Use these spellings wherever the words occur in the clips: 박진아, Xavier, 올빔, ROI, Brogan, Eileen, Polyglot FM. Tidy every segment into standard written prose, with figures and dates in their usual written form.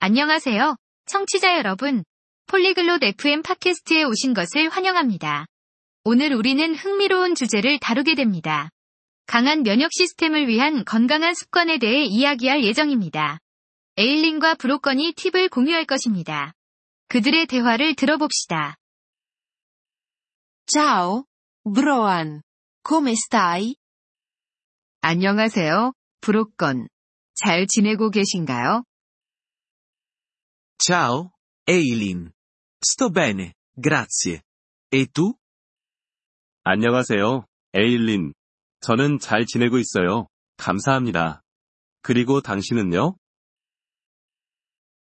안녕하세요, 청취자 여러분. 폴리글롯 FM 팟캐스트에 오신 것을 환영합니다. 오늘 우리는 흥미로운 주제를 다루게 됩니다. 강한 면역 시스템을 위한 건강한 습관에 대해 이야기할 예정입니다. 에일린과 브로건이 팁을 공유할 것입니다. 그들의 대화를 들어봅시다. Ciao, Brogan. Come stai? 안녕하세요, 브로건. 잘 지내고 계신가요? Ciao, Eileen. Sto bene, grazie. E tu? 안녕하세요, 에일린. 저는 잘 지내고 있어요. 감사합니다. 그리고 당신은요?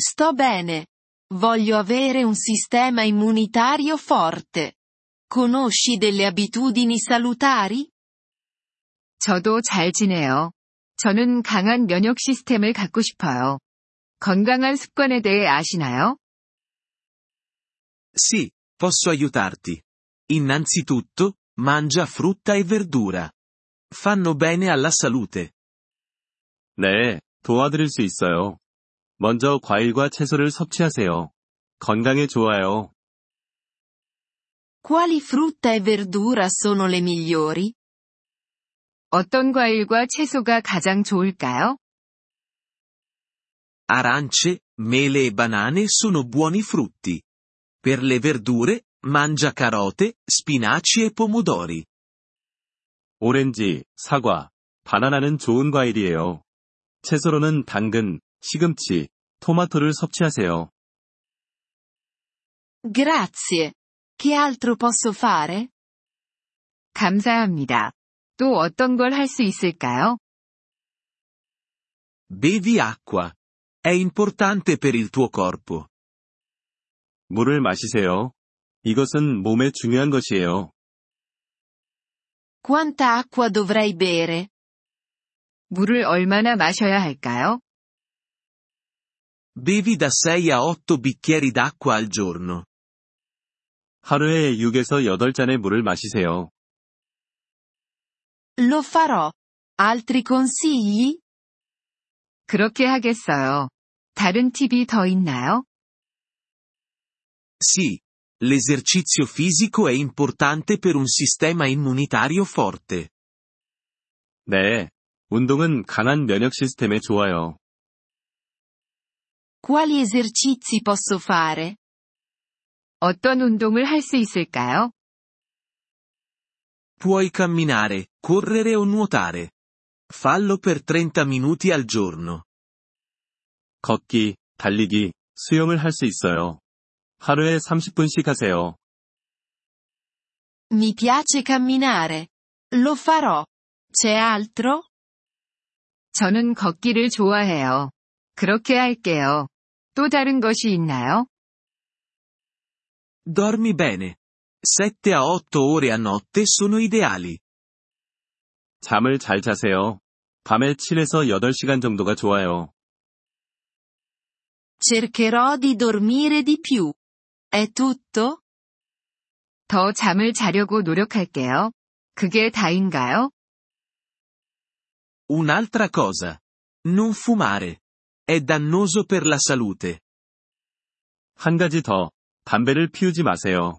Sto bene. Voglio avere un sistema immunitario forte. Conosci delle abitudini salutari? 저도 잘 지내요. 저는 강한 면역 시스템을 갖고 싶어요. 건강한 습관에 대해 아시나요? Sì, posso aiutarti. Innanzitutto, mangia frutta e verdura. Fanno bene alla salute. 네, 도와드릴 수 있어요. 먼저 과일과 채소를 섭취하세요. 건강에 좋아요. Quali frutta e verdura sono le migliori? 어떤 과일과 채소가 가장 좋을까요? Arance, mele e banane sono buoni frutti. Per le verdure, mangia carote, spinaci e pomodori. 오렌지, 사과, 바나나는 좋은 과일이에요. 채소로는 당근, 시금치, 토마토를 섭취하세요. Grazie. Che altro posso fare? 감사합니다. 또 어떤 걸 할 수 있을까요? Bevi acqua. È importante per il tuo corpo. 물을 마시세요. 이것은 몸에 중요한 것이에요. Quanta acqua dovrei bere? 물을 얼마나 마셔야 할까요? Bevi da 6 a 8 bicchieri d'acqua al giorno. 하루에 6에서 8잔의 물을 마시세요. Lo farò. Altri consigli? 그렇게 하겠어요. 다른 팁이 더 있나요? Sì, l'esercizio fisico è importante per un sistema immunitario forte. 네, 운동은 강한 면역 시스템에 좋아요. Quali esercizi posso fare? 어떤 운동을 할 수 있을까요? Puoi camminare, correre o nuotare. Fallo per 30 minuti al giorno. 걷기, 달리기, 수영을 할 수 있어요. 하루에 30분씩 하세요. Mi piace camminare. Lo farò. C'è altro? 저는 걷기를 좋아해요. 그렇게 할게요. 또 다른 것이 있나요? Dormi bene. 7 a 8 ore a notte sono ideali. 잠을 잘 자세요. 밤에 7에서 8시간 정도가 좋아요. Cercherò di dormire di più. È tutto? 더 잠을 자려고 노력할게요. 그게 다인가요? Un'altra cosa. Non fumare. È dannoso per la salute. 한 가지 더. 담배를 피우지 마세요.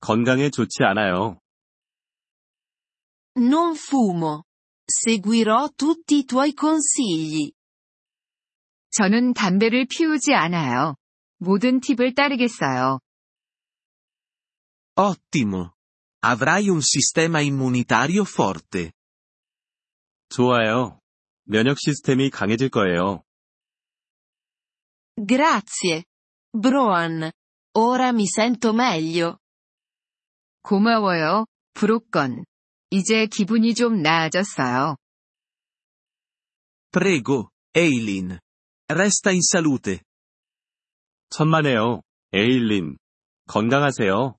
건강에 좋지 않아요. Non fumo. Seguirò tutti i tuoi consigli. 저는 담배를 피우지 않아요. 모든 팁을 따르겠어요. Ottimo. Avrai un sistema immunitario forte. 좋아요. 면역 시스템이 강해질 거예요. Grazie, Brogan. Ora mi sento meglio. 고마워요, 브로건. 이제 기분이 좀 나아졌어요. Prego, Eileen. Resta in salute. 천만에요, 에일린. 건강하세요.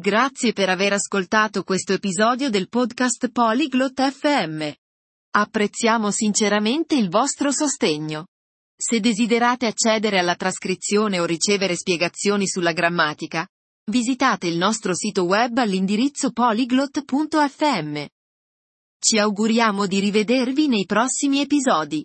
Grazie per aver ascoltato questo episodio del podcast Polyglot FM. Apprezziamo sinceramente il vostro sostegno. Se desiderate accedere alla trascrizione o ricevere spiegazioni sulla grammatica, visitate il nostro sito web all'indirizzo polyglot.fm. Ci auguriamo di rivedervi nei prossimi episodi.